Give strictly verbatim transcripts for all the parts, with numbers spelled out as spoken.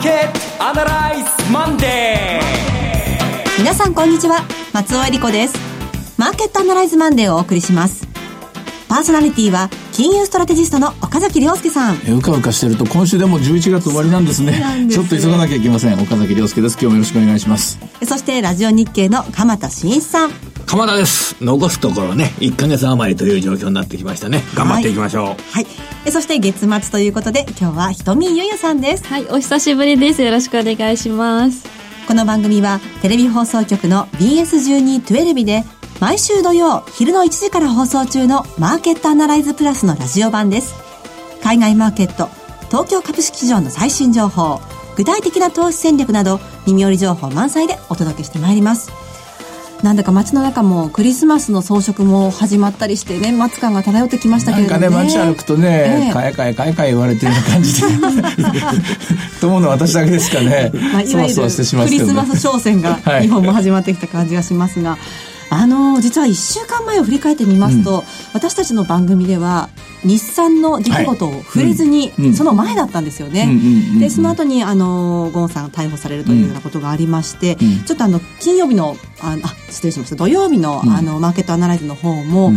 ケットアナライズマンデー。皆さんこんにちは、松尾恵理子です。マーケットアナライズマンデーをお送りします。パーソナリティは金融ストラテジストの岡崎亮介さん。うかうかしてると今週でもじゅういちがつ終わりなんですね。ですちょっと急がなきゃいけません。岡崎亮介です。今日もよろしくお願いします。そしてラジオ日経の鎌田新一さん。鎌田です。残すところねいっかげつ余りという状況になってきましたね。頑張っていきましょう。はい、はい、そして月末ということで今日はひとみゆゆさんです。はい、お久しぶりです。よろしくお願いします。この番組はテレビ放送局の ビーエスじゅうに TwellV で毎週土曜昼のいちじから放送中のマーケットアナライズプラスのラジオ版です。海外マーケット、東京株式市場の最新情報、具体的な投資戦略など耳寄り情報満載でお届けしてまいります。なんだか街の中もクリスマスの装飾も始まったりして年末感が漂ってきましたけれどもね。なんかね街歩くとね、かえかえかえかえ言われてるような感じでと思うのは私だけですかね。まあ、いわゆるクリスマス商戦が日本も始まってきた感じがしますが、はいあの実はいっしゅうかんまえを振り返ってみますと、うん、私たちの番組では日産の出来事を触れずに、はいうん、その前だったんですよね、うんうんうん、でその後にあのゴンさんが逮捕されるというようなことがありまして、うん、ちょっとあの金曜日のああ失礼しました土曜日の、うん、あのマーケットアナライズの方も、うん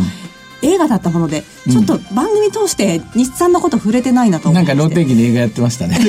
映画だったものでちょっと番組通して日産のこと触れてないなと思って、うん、なんか能天気に映画やってましたねす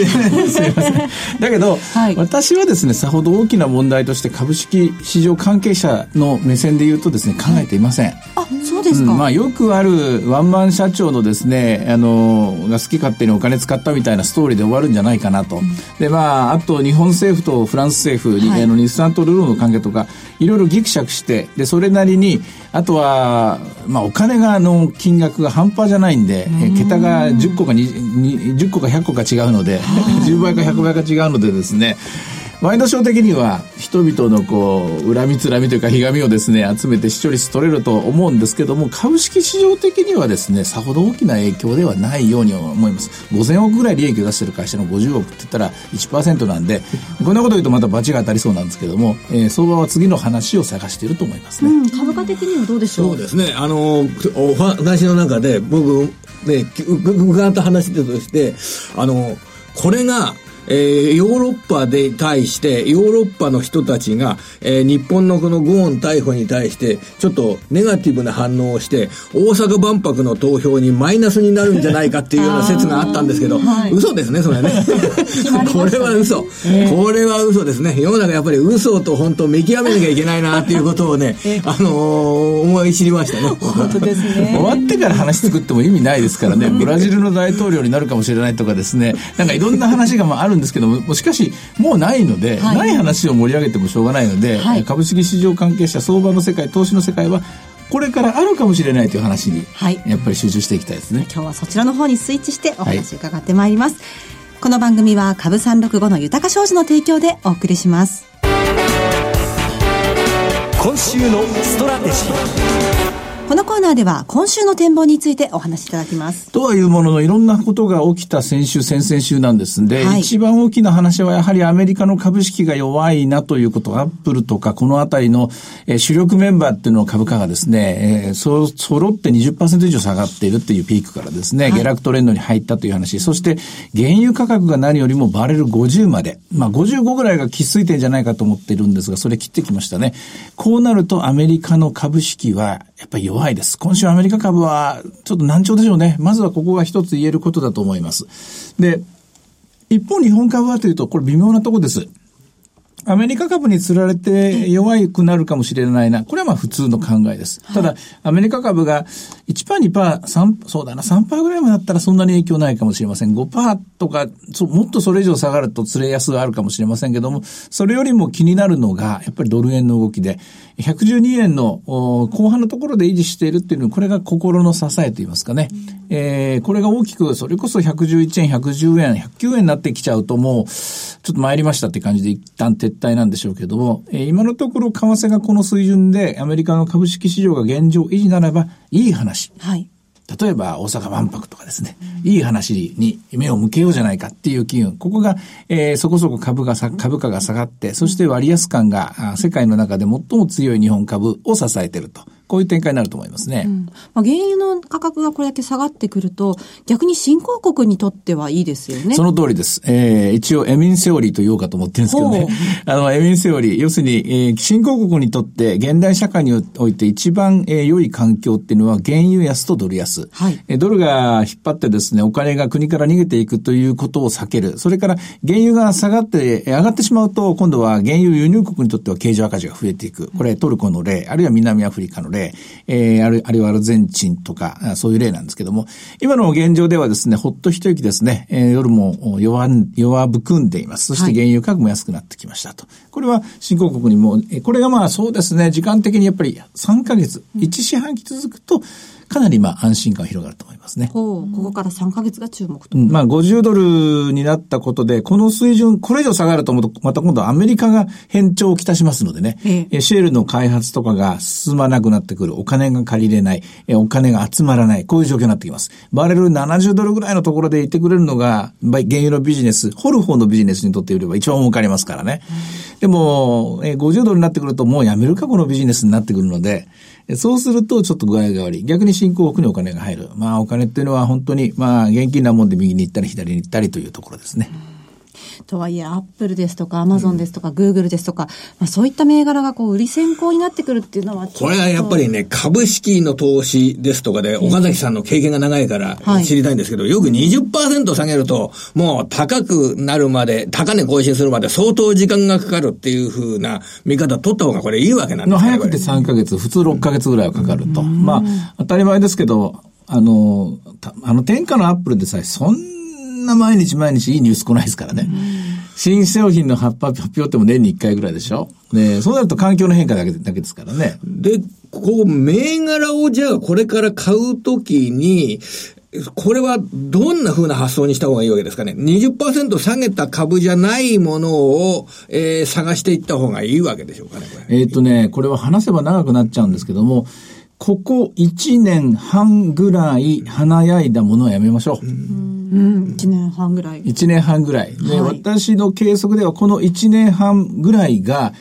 いませんだけど、はい、私はですねさほど大きな問題として株式市場関係者の目線で言うとですね考えていません、はい、あそうですか、うんまあ、よくあるワンマン社長のですねあのが好き勝手にお金使ったみたいなストーリーで終わるんじゃないかなと、うん、でまああと日本政府とフランス政府、はい、あの日産とルノーの関係とかいろいろギクシャクしてでそれなりにあとは、まあ、お金がの金額が半端じゃないんでん桁がじゅっこかじゅっこかひゃっこか違うのでじゅうばいかひゃくばいか違うのでですねワイドショー的には人々のこう恨みつらみというかひがみをですね集めて視聴率取れると思うんですけども株式市場的にはですねさほど大きな影響ではないように思います。ごせんおくぐらい利益を出している会社のごじゅうおくって言ったら いちパーセント なんでこんなこと言うとまた罰が当たりそうなんですけども、えー、相場は次の話を探していると思いますね、うん、株価的にはどうでしょう。そうですねあのお話の中で僕ね伺った話としてあのこれがえー、ヨーロッパで対してヨーロッパの人たちが、えー、日本のこのゴーン逮捕に対してちょっとネガティブな反応をして大阪万博の投票にマイナスになるんじゃないかっていうような説があったんですけど、はい、嘘ですねそれねこれは嘘、えー、これは嘘ですね。世の中やっぱり嘘と本当見極めなきゃいけないなっていうことをね、えー、あのー、思い知りましたね本当ですね終わってから話作っても意味ないですからねブラジルの大統領になるかもしれないとかですねなんかいろんな話があるんですけども、もしかしもうないので、はい、ない話を盛り上げてもしょうがないので、はい、株式市場関係者相場の世界投資の世界はこれからあるかもしれないという話に、はい、やっぱり集中していきたいですね。今日はそちらの方にスイッチしてお話伺ってまいります、はい、この番組は株さんろくごの豊商事の提供でお送りします。今週のストラテジー。このコーナーでは今週の展望についてお話しいただきます。とはいうもののいろんなことが起きた先週先々週なんですんで、はい、一番大きな話はやはりアメリカの株式が弱いなということ、アップルとかこのあたりの主力メンバーっていうのの株価がですね、えー、そ揃って にじゅっパーセント 以上下がっているっていうピークからですね、はい、下落トレンドに入ったという話、そして原油価格が何よりもバレルごじゅうまで、まあごじゅうごぐらいが喫水点じゃないかと思っているんですが、それ切ってきましたね。こうなるとアメリカの株式はやっぱり弱いです。今週アメリカ株はちょっと難聴でしょうね。まずはここが一つ言えることだと思います。で一方日本株はというとこれ微妙なところです。アメリカ株につられて弱くなるかもしれないな、これはまあ普通の考えです。ただアメリカ株が いちパーセント、にパーセント、さんパーセント、そうだな さんパーセント ぐらいもだったらそんなに影響ないかもしれません。 ごパーセント とかもっとそれ以上下がるとつれ安があるかもしれませんけども、それよりも気になるのがやっぱりドル円の動きでひゃくじゅうにえんの後半のところで維持しているっていうのはこれが心の支えと言いますかね、うんえー、これが大きくそれこそひゃくじゅういちえんひゃくじゅうえんひゃくきゅうえんになってきちゃうともうちょっと参りましたって感じで一旦撤退なんでしょうけども、えー、今のところ為替がこの水準でアメリカの株式市場が現状維持ならばいい話、はい、例えば大阪万博とかですね、うん、いい話に目を向けようじゃないかっていう機運、ここが、えー、そこそこ株が株価が下がって、そして割安感が世界の中で最も強い日本株を支えていると、こういう展開になると思いますね、うん。まあ、原油の価格がこれだけ下がってくると逆に新興国にとってはいいですよね。その通りです、えー、一応エミンセオリーと言おうかと思ってるんですけどねあのエミンセオリー、要するに、えー、新興国にとって現代社会において一番、えー、良い環境っていうのは原油安とドル安、はい、えー、ドルが引っ張ってですねお金が国から逃げていくということを避ける。それから原油が下がって上がってしまうと今度は原油輸入国にとっては経常赤字が増えていく。これトルコの例、あるいは南アフリカの例、えー、ある、あるいはアルゼンチンとかそういう例なんですけども、今の現状ではですねほっと一息ですね、えー、夜も弱、弱含んでいます。そして原油価格も安くなってきましたと、はい、これは新興国にもこれがまあそうですね時間的にやっぱりさんかげつ、うん、いちしはんき続くとかなりまあ安心感が広がると思いますね。ここからさんかげつが注目と、うん、まあごじゅうドルになったことでこの水準これ以上下がると思うとまた今度はアメリカが変調をきたしますのでね、ええ、シェールの開発とかが進まなくなってくる、お金が借りれない、お金が集まらない、こういう状況になってきます。バレルななじゅうドルぐらいのところでいてくれるのが原油のビジネス、掘る方のビジネスにとっていれば一番儲かりますからね、うん、でもごじゅうドルになってくるともうやめるかこのビジネスになってくるので、そうするとちょっと具合が悪い。逆に新興国にお金が入る。まあお金っていうのは本当にまあ現金なもんで右に行ったり左に行ったりというところですね。とはいえアップルですとかアマゾンですとかグーグルですとか、まあ、そういった銘柄がこう売り先行になってくるっていうのはこれはやっぱりね株式の投資ですとかで岡崎さんの経験が長いから知りたいんですけど、はい、よく にじゅっパーセント 下げるともう高くなるまで高値更新するまで相当時間がかかるっていう風な見方を取った方がこれいいわけなんですね。早くてさんかげつ普通ろっかげつぐらいはかかると、まあ当たり前ですけどあのあの天下のアップルでさえそんなそんな毎日毎日いいニュース来ないですからね。新商品の発表っても年にいっかいぐらいでしょ。ね、そうなると環境の変化だけ、だけですからね。で、こう銘柄をじゃあこれから買うときに、これはどんな風な発想にした方がいいわけですかね。にじゅっパーセント 下げた株じゃないものを、えー、探していった方がいいわけでしょうかね。これえーとね、これは話せば長くなっちゃうんですけども、ここいちねんはんぐらい華やいだものはやめましょう。うん、いちねんはんぐらい。いちねんはんぐらい。で、はい、私の計測ではこのいちねんはんぐらいが、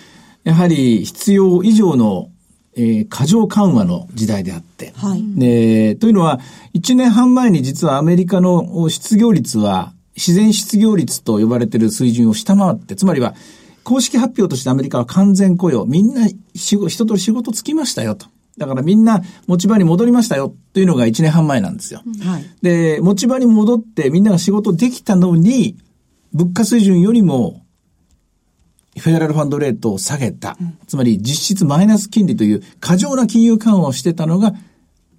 やはり必要以上の、えー、過剰緩和の時代であって。はい。で、というのは、いちねんはんまえに実はアメリカの失業率は、自然失業率と呼ばれている水準を下回って、つまりは、公式発表としてアメリカは完全雇用、みんな人と仕事つきましたよと。だからみんな持ち場に戻りましたよというのがいちねんはんまえなんですよ、はい、で持ち場に戻ってみんなが仕事できたのに物価水準よりもフェデラルファンドレートを下げた、うん、つまり実質マイナス金利という過剰な金融緩和をしてたのが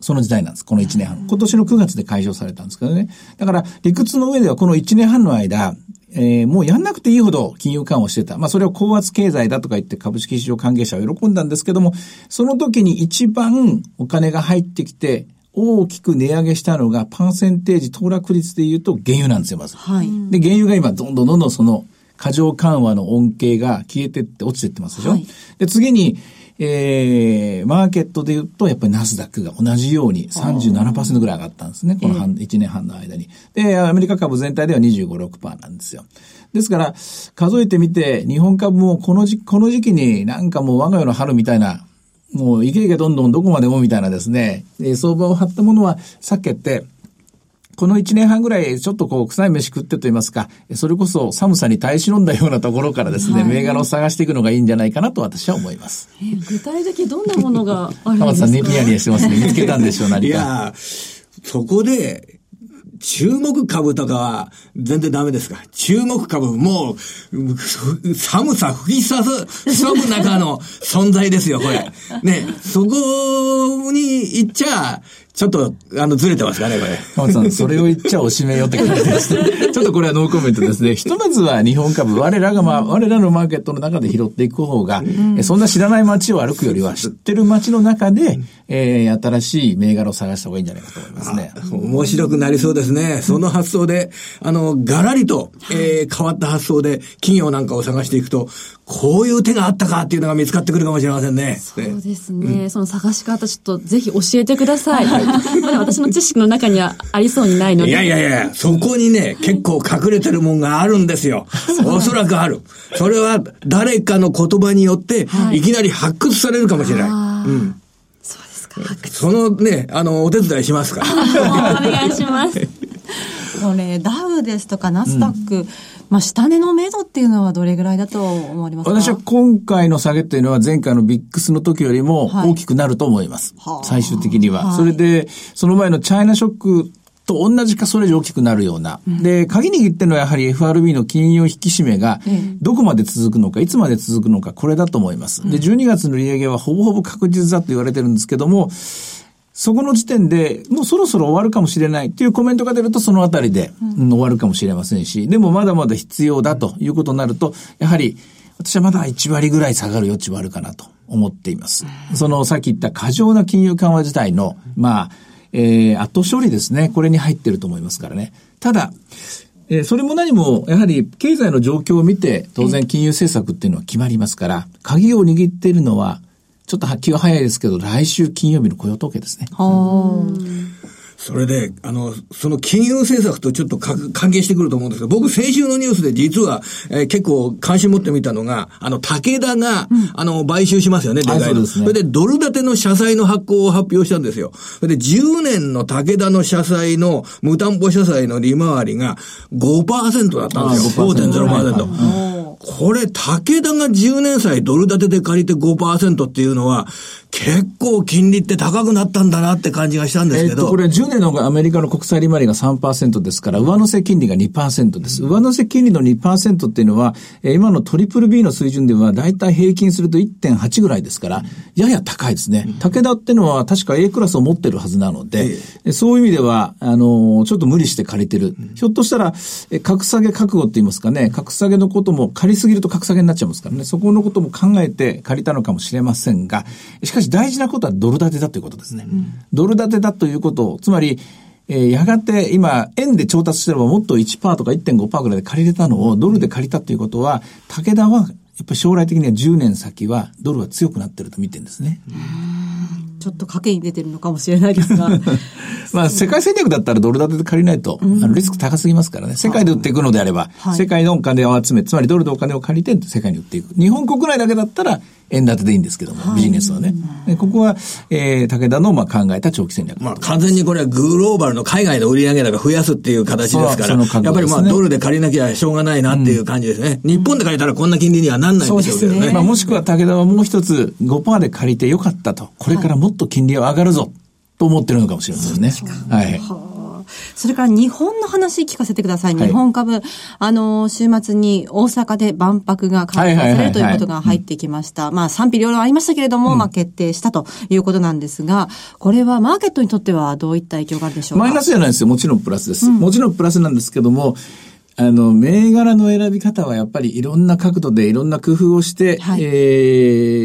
その時代なんです。このいちねんはん、今年のくがつで解消されたんですけどね。だから理屈の上ではこのいちねんはんの間えー、もうやんなくていいほど金融緩和をしてた。まあそれを高圧経済だとか言って株式市場関係者は喜んだんですけども、その時に一番お金が入ってきて大きく値上げしたのがパーセンテージ騰落率で言うと原油なんですよ、まず。はい。で、原油が今どんどんどんどんその過剰緩和の恩恵が消えてって落ちてってますでしょ。はい、で、次に、えー、マーケットで言うとやっぱりナスダックが同じように さんじゅうななパーセント ぐらい上がったんですね、この半、えー、いちねんはんの間に。で、アメリカ株全体では にじゅうご、ろくパーセント なんですよ。ですから数えてみて日本株もこの時、この時期になんかもう我が世の春みたいなもうイケイケどんどんどこまでもみたいなですね、えー、相場を張ったものは避けてこのいちねんはんぐらいちょっとこう臭い飯食ってと言いますか、それこそ寒さに耐え忍んだようなところからですね、はい、銘柄を探していくのがいいんじゃないかなと私は思います。えー、具体的にどんなものがあるんですか。浜田さんね、ニヤニヤしてますね。見つけたんでしょう、何か。いや、そこで、注目株とかは全然ダメですか。注目株もう寒さ吹きさす潜む中の存在ですよこれね。そこに行っちゃちょっとあのずれてますかねこれ。浜田さんそれを言っちゃおしめよって感じですね。ちょっとこれはノーコメントですね。ひとまずは日本株我らがまあ我らのマーケットの中で拾っていく方が、うん、そんな知らない街を歩くよりは知ってる街の中で、えー、新しい銘柄を探した方がいいんじゃないかと思いますね。面白くなりそうですね。その発想で、あの、ガラリと、えー、変わった発想で企業なんかを探していくと、こういう手があったかっていうのが見つかってくるかもしれませんね。そうですね。うん、その探し方、ちょっとぜひ教えてください。まだ私の知識の中にはありそうにないので。いやいやいや、そこにね、結構隠れてるもんがあるんですよ。おそらくある。それは誰かの言葉によって、いきなり発掘されるかもしれない。はい、うん。そのね、あのお手伝いしますからお願いしますこれダウですとかナスダック、うん、まあ、下値の目処っていうのはどれぐらいだと思われますか？私は今回の下げっていうのは前回のビックスの時よりも大きくなると思います、はい、最終的には、はい、それでその前のチャイナショックと同じかそれ以上大きくなるような、うん、で鍵握ってるのはやはり エフアールビー の金融引き締めがどこまで続くのか、いつまで続くのか、これだと思います、うん、でじゅうにがつの利上げはほぼほぼ確実だと言われてるんですけども、そこの時点でもうそろそろ終わるかもしれないっていうコメントが出るとそのあたりで、うん、終わるかもしれませんし、でもまだまだ必要だということになると、やはり私はまだいち割ぐらい下がる余地はあるかなと思っています、うん、そのさっき言った過剰な金融緩和自体のまあえー、後処理ですね。これに入ってると思いますからね。ただ、えー、それも何も、やはり経済の状況を見て、当然金融政策っていうのは決まりますから、鍵を握っているのは、ちょっと気は早いですけど、来週金曜日の雇用統計ですね。それで、あの、その金融政策とちょっとか関係してくると思うんですけど、僕先週のニュースで実は、えー、結構関心持ってみたのが、あの、武田が、うん、あの、買収しますよね、でかいの。そうですね。それでドル建ての社債の発行を発表したんですよ。それでじゅうねんの武田の社債の、無担保社債の利回りが ごパーセント だったんですよ。ごてんゼロパーセント。これ、武田がじゅうねん債ドル建てで借りて ごパーセント っていうのは、結構金利って高くなったんだなって感じがしたんですけど。えっと、これじゅうねんの方がアメリカの国債利回りが さんパーセント ですから、上乗せ金利が にパーセント です。上乗せ金利の にパーセント っていうのは、今の トリプルビー の水準ではだいたい平均すると いってんはち ぐらいですから、やや高いですね。武田ってのは確か A クラスを持ってるはずなので、そういう意味では、あの、ちょっと無理して借りてる。ひょっとしたら、格下げ覚悟って言いますかね、格下げのことも、借りすぎると格下げになっちゃいますからね、そこのことも考えて借りたのかもしれませんが、しかし大事なことはドル建てだということですね、うん、ドル建てだということを、つまり、えー、やがて今円で調達してればもっと いちパーセント とか いってんごパーセント ぐらいで借りれたのをドルで借りたということは、武田はやっぱり将来的にはじゅうねん先はドルは強くなってると見てるんですね。うん、ちょっと賭けに出てるのかもしれないですがまあ世界戦略だったらドル建てで借りないと、うん、あのリスク高すぎますからね。世界で売っていくのであれば、はい、世界のお金を集め、つまりドルでお金を借りて世界に売っていく。日本国内だけだったら円建てでいいんですけども、はい、ビジネスはね。でここは、えー、武田のまあ考えた長期戦略。まあ完全にこれはグローバルの海外の売上高増やすっていう形ですから、ね、やっぱりまあドルで借りなきゃしょうがないなっていう感じですね。うん、日本で借りたらこんな金利にはなんないんでしょうけどね。そうですね。まあもしくは武田はもう一つ ごパーセント で借りてよかったと、これからもっと金利は上がるぞと思ってるのかもしれませんね。はい。はい、それから日本の話聞かせてください。日本株、はい、あの週末に大阪で万博が開催されるということが入ってきました。まあ賛否両論ありましたけれども、うん、まあ決定したということなんですが、これはマーケットにとってはどういった影響があるでしょうか。マイナスじゃないですよ。もちろんプラスです。うん、もちろんプラスなんですけども、あの銘柄の選び方はやっぱりいろんな角度でいろんな工夫をして、はい、え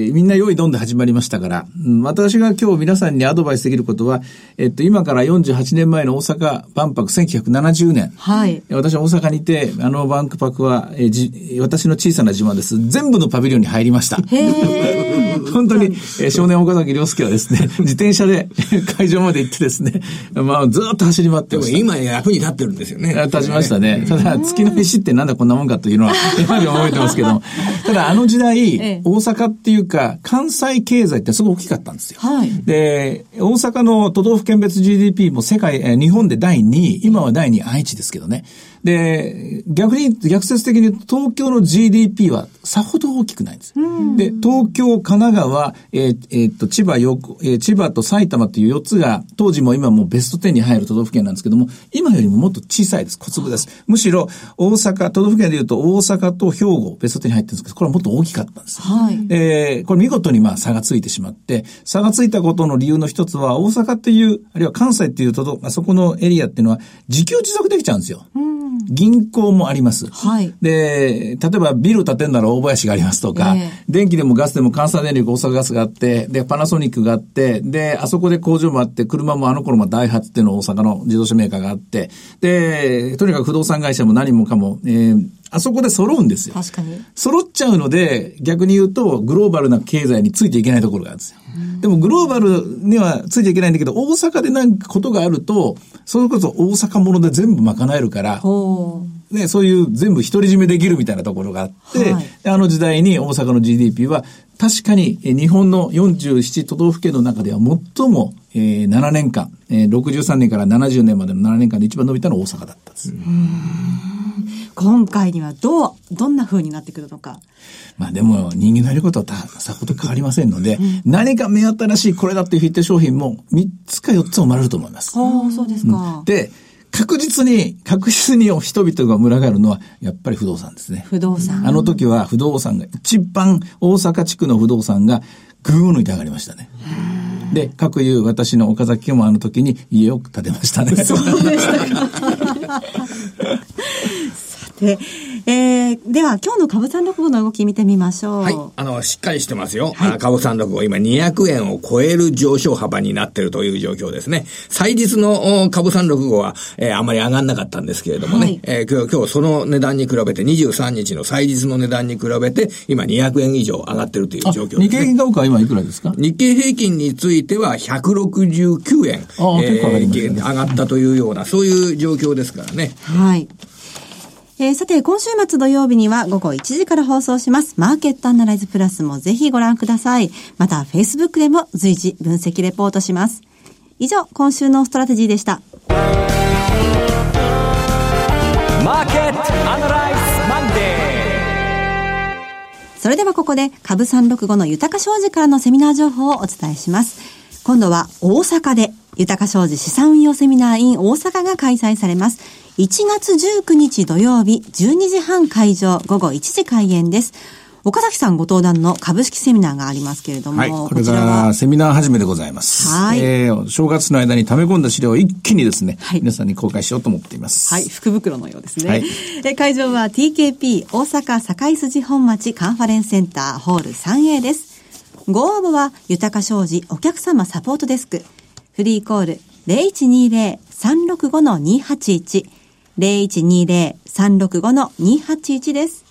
ー、みんな用意どんで始まりましたから、うん、私が今日皆さんにアドバイスできることは、えっと今からよんじゅうはちねんまえの大阪万博せんきゅうひゃくななじゅうねん、はい、私は大阪にいて、あの万博は、えー、じ私の小さな自慢です。全部のパビリオンに入りました。へ本当に、えー、少年岡崎良介はですね自転車で会場まで行ってですね、まあずっと走り回ってました。でも今役に立ってるんですよね。立ちましたね。ただ月の石ってなんだこんなもんかというのは今でも覚えてますけども、ただあの時代、ええ、大阪っていうか関西経済ってすごく大きかったんですよ、はい、で大阪の都道府県別 ジーディーピー も世界、えー、日本でだいにい、今はだいにい愛知ですけどね。で逆に逆説的に東京の ジーディーピー はさほど大きくないんです、うん、で東京、神奈川、えーえー、っと千葉、横、えー、千葉と埼玉というよっつが当時も今もベストじゅうに入る都道府県なんですけども、今よりももっと小さいです。小粒です。むしろ大阪、都道府県でいうと大阪と兵庫ベストじゅうに入ってるんですけど、これはもっと大きかったんです、はい、えー、これ見事にまあ差がついてしまって、差がついたことの理由の一つは大阪っていう、あるいは関西っていう都道、あそこのエリアっていうのは自給自足できちゃうんですよ、うん、銀行もあります、はい、で例えばビル建てるなら大林がありますとか、えー、電気でもガスでも関西電力、大阪ガスがあって、でパナソニックがあって、であそこで工場もあって、車もあの頃もダイハツっていうの大阪の自動車メーカーがあって、でとにかく不動産会社も何もかも、えー、あそこで揃うんですよ。確かに揃っちゃうので、逆に言うとグローバルな経済についていけないところがあるんですよ。でもグローバルにはついていけないんだけど、大阪でなんかことがあると、それこそ大阪もので全部賄えるから、ね、そういう全部独り占めできるみたいなところがあって、はい、あの時代に大阪の ジーディーピー は確かに日本のよんじゅうなな都道府県の中では最もななねんかん、ろくじゅうさんねんからななじゅうねんまでのななねんかんで一番伸びたのは大阪だったんです。うーん、今回にはどうどんな風になってくるのか。まあでも人間のやることはさほど変わりませんので、うん、何か目新しいこれだって言って商品もみっつかよっつ生まれると思います。ああ、そうですか。うん、で確実に、確実に人々が群がるのは、やっぱり不動産ですね。不動産。あの時は不動産が、一般大阪地区の不動産が群を抜いて上がりましたね。で、かくいう私の岡崎家もあの時に家を建てましたね。そうでしたか。さて、えー、では今日の株三六五の動き見てみましょう。はい、あのしっかりしてますよ。はい、株三六五今にひゃくえんを超える上昇幅になっているという状況ですね。祭日の株三六五は、えー、あまり上がんなかったんですけれどもね。はい、えー、今日今日その値段に比べてにじゅうさんにちの祭日の値段に比べて今にひゃくえん以上上がっているという状況ですね。日経平均株価は今いくらですか？日経平均についてはひゃくろくじゅうきゅうえん、あ、えー、結構上がりましたね。上がったというようなそういう状況ですからね。はい、えー、さて今週末土曜日には午後いちじから放送しますマーケットアナライズプラスもぜひご覧ください。また Facebook でも随時分析レポートします。以上、今週のストラテジーでした。マーケットアナライズマンデー。それではここで株さんろくごの豊商事からのセミナー情報をお伝えします。今度は大阪で豊商事資産運用セミナー in 大阪が開催されます。いちがつじゅうくにち土曜日じゅうにじはん会場、午後いちじ開演です。岡崎さんご登壇の株式セミナーがありますけれども、はい、これがセミナー始めでございます。はい、えー、正月の間に溜め込んだ資料を一気にですね、はい、皆さんに公開しようと思っています。はい、福袋のようですね。はい、え会場は ティーケーピー 大阪堺筋本町カンファレンスセンターホール スリーエー です。ご応募は豊商事お客様サポートデスク、フリーコール ゼロいちにゼロ さんろくご にはちいち。ゼロいちにゼロ さんろくご にはちいち です。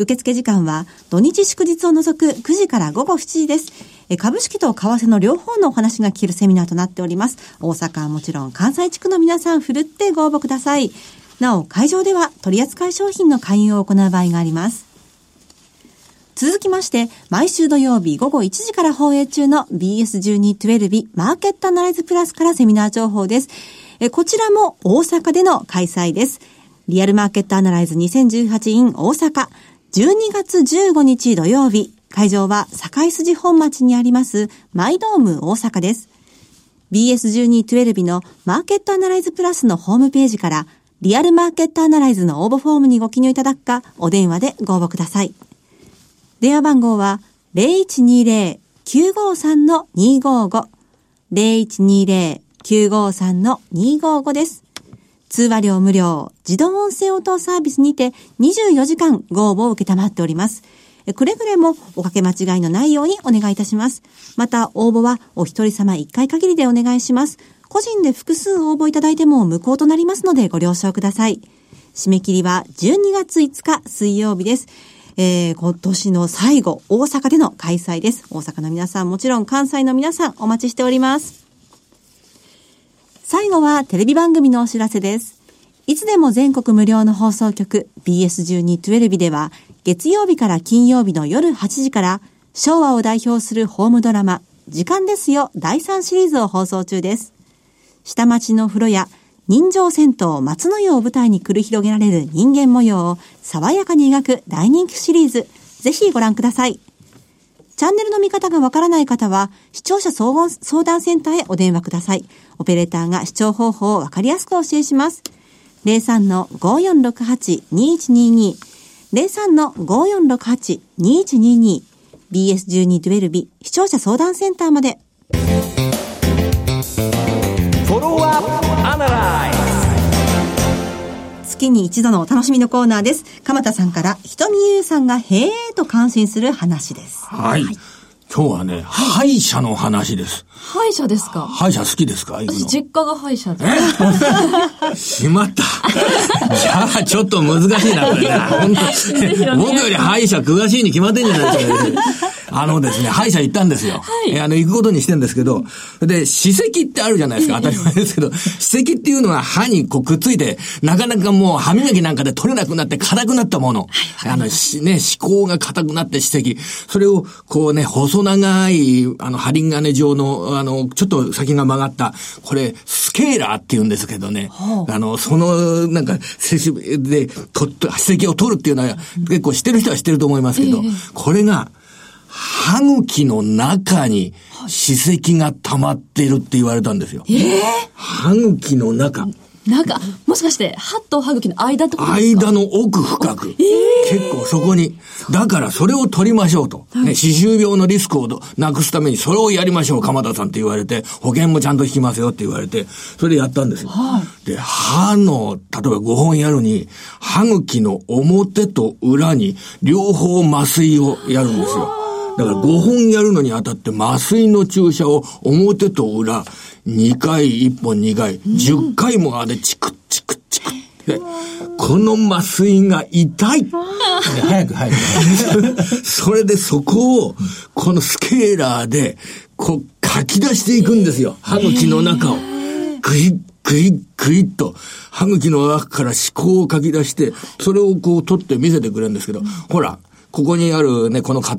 受付時間は土日祝日を除くくじから午後しちじです。株式と為替の両方のお話が聞けるセミナーとなっております。大阪はもちろん関西地区の皆さんふるってご応募ください。なお会場では取扱い商品の勧誘を行う場合があります。続きまして毎週土曜日午後いちじから放映中の ビーエスじゅうに TwellV マーケットアナライズプラスからセミナー情報です。こちらも大阪での開催です。リアルマーケットアナライズ にせんじゅうはち in 大阪、じゅうにがつじゅうごにち土曜日、会場は堺筋本町にありますマイドーム大阪です。ビーエスじゅうに TwellV のマーケットアナライズプラスのホームページからリアルマーケットアナライズの応募フォームにご記入いただくか、お電話でご応募ください。電話番号は ゼロいちにゼロ きゅうごさん にごごご ゼロいちにゼロきゅうごさん にごご です。通話料無料、自動音声応答サービスにてにじゅうよじかんご応募を受けたまっております。くれぐれもおかけ間違いのないようにお願いいたします。また応募はお一人様いっかい限りでお願いします。個人で複数応募いただいても無効となりますのでご了承ください。締め切りはじゅうにがついつか水曜日です。えー、今年の最後、大阪での開催です。大阪の皆さん、もちろん関西の皆さんお待ちしております。最後はテレビ番組のお知らせです。いつでも全国無料の放送局 ビーエスじゅうに TwellV では月曜日から金曜日の夜はちじから昭和を代表するホームドラマ時間ですよだいさんシリーズを放送中です。下町の風呂や人情銭湯松の湯を舞台に繰り広げられる人間模様を爽やかに描く大人気シリーズ、ぜひご覧ください。チャンネルの見方がわからない方は視聴者相談センターへお電話ください。オペレーターが視聴方法をわかりやすくお教えします。ゼロさん ごーよんろくはち にいちにいに ゼロさん ごーよんろくはち にいちにいに ビーエスじゅうに TwellV 視聴者相談センターまで。月に一度のお楽しみのコーナーです。鎌田さんから人見優さんがへーと感心する話です。はい。はい、今日はね、歯医者の話です。歯医者ですか？歯医者好きですか？私、実家が歯医者です。しまった。じゃあ、ちょっと難しいな、これね。本当僕より歯医者詳しいに決まってんじゃないですか。あのですね、歯医者行ったんですよ。はい、えー、あの、行くことにしてんですけど、で、歯石ってあるじゃないですか。当たり前ですけど、歯石っていうのは歯にこうくっついて、なかなかもう歯磨きなんかで取れなくなって硬くなったもの。はい、あの、しね、歯垢が硬くなって歯石。それを、こうね、細長い、あの、針金状の、あの、ちょっと先が曲がった、これ、スケーラーって言うんですけどね。あの、その、なんか、で、とっと、歯石を取るっていうのは、結構してる人はしてると思いますけど、えー、これが、歯茎の中に歯石が溜まっているって言われたんですよ。えー、歯茎の中。なんか、もしかして、歯と歯茎の間ってことですか？間の奥深く。えー、結構そこに。だからそれを取りましょうと。ね、歯周病のリスクをなくすためにそれをやりましょう、鎌田さんって言われて、保険もちゃんと引きますよって言われて、それやったんですよ。はい、で、歯の、例えばごほんやるに、歯茎の表と裏に両方麻酔をやるんですよ。だからごほんやるのにあたって麻酔の注射を表と裏にかい、いっぽんにかい、じゅっかいもあれチクッチクッチクッって、この麻酔が痛い。早く早く。それでそこをこのスケーラーでこう書き出していくんですよ。歯茎の中を。グイッグイッグイッと歯茎の中から歯垢を書き出して、それをこう取って見せてくれるんですけど、ほら。ここにあるね、この塊、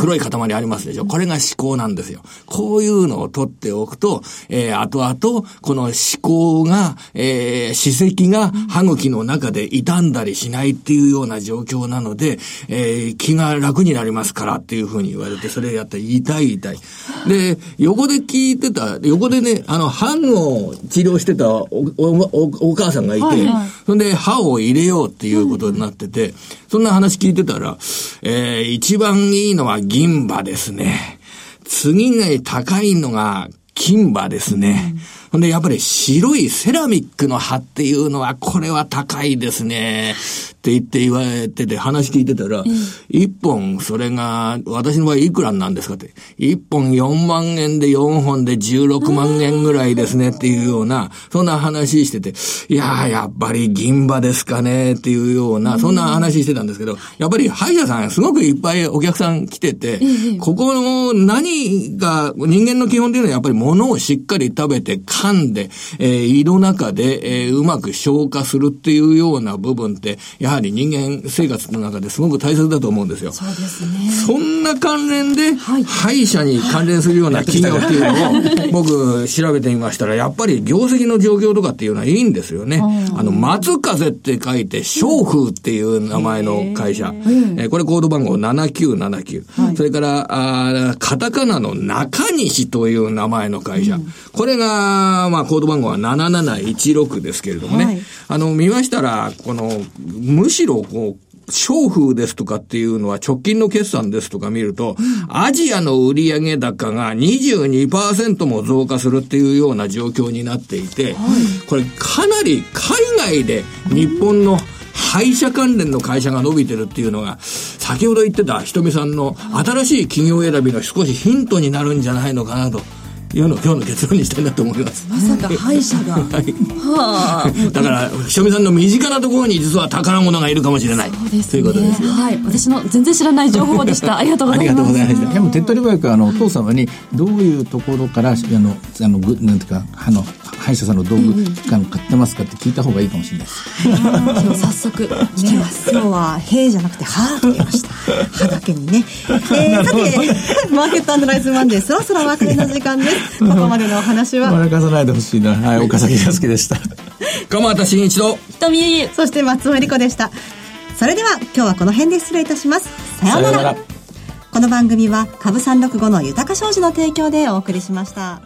黒い塊ありますでしょ。これが歯垢なんですよ。こういうのを取っておくと、えー、後々、この歯垢が、えー、歯石が歯茎の中で傷んだりしないっていうような状況なので、えー、気が楽になりますからっていうふうに言われて、それやったら痛い痛い。で、横で聞いてた、横でね、あの、歯の治療してた お, お, お母さんがいて、はいはい、そんで歯を入れようっていうことになってて、うん、そんな話聞いてたら、えー、一番いいのは銀歯ですね。次に高いのが金歯ですね。ほんで、やっぱり白いセラミックの歯っていうのは、これは高いですね。って言って言われてて、話聞いてたら、一本、それが、私の場合いくらなんですかって。一本よんまんえんでよんほんでじゅうろくまんえんぐらいですねっていうような、そんな話してて、いやー、やっぱり銀歯ですかねっていうような、そんな話してたんですけど、やっぱり歯医者さんすごくいっぱいお客さん来てて、ここの何が、人間の基本っていうのはやっぱり物をしっかり食べて、噛んで、えー、胃の中で、えー、うまく消化するっていうような部分って、やはり人間生活の中ですごく大切だと思うんですよ。そうですね。そんな関連で、はい、歯医者に関連するような企業っていうのを、僕調べてみましたら、やっぱり業績の状況とかっていうのはいいんですよね。あの、松風って書いて、松風っていう名前の会社。えー、これコード番号ななきゅうななきゅう。はい、それからあ、カタカナの中西という名前の会社。うん、これが、まあ、コード番号はなななないちろくですけれどもね、はい、あの見ましたらこのむしろこう商風ですとかっていうのは直近の決算ですとか見ると、アジアの売上高が にじゅうにパーセント も増加するっていうような状況になっていて、はい、これかなり海外で日本の歯医者関連の会社が伸びてるっていうのが、先ほど言ってたひとみさんの新しい企業選びの少しヒントになるんじゃないのかなと今日の結論にしたいなと思います。まさか歯医者が、はいはあ、だからひとみさんの身近なところに実は宝物がいるかもしれないそうですね、ということですよ。はい、私の全然知らない情報でした。ありがとうございます。ありがとうございました。でも手っ取り早くあのお父様にどういうところからあのあのなんていうかあの歯医者さんの道具買ってますかって聞いた方がいいかもしれないです、うん、今日早速聞きます、ね、今日はへじゃなくてはって言いました。歯だけにね、えー、さてマーケットアナライズマンデー、そろそろ別れの時間です。ここまでのお話は笑かさないでほしいな。はい、岡崎良介でした。鎌田新一と人見、そして松尾恵理子でした。それでは今日はこの辺で失礼いたします。さようなら。この番組は株さんろくごの豊か商事の提供でお送りしました。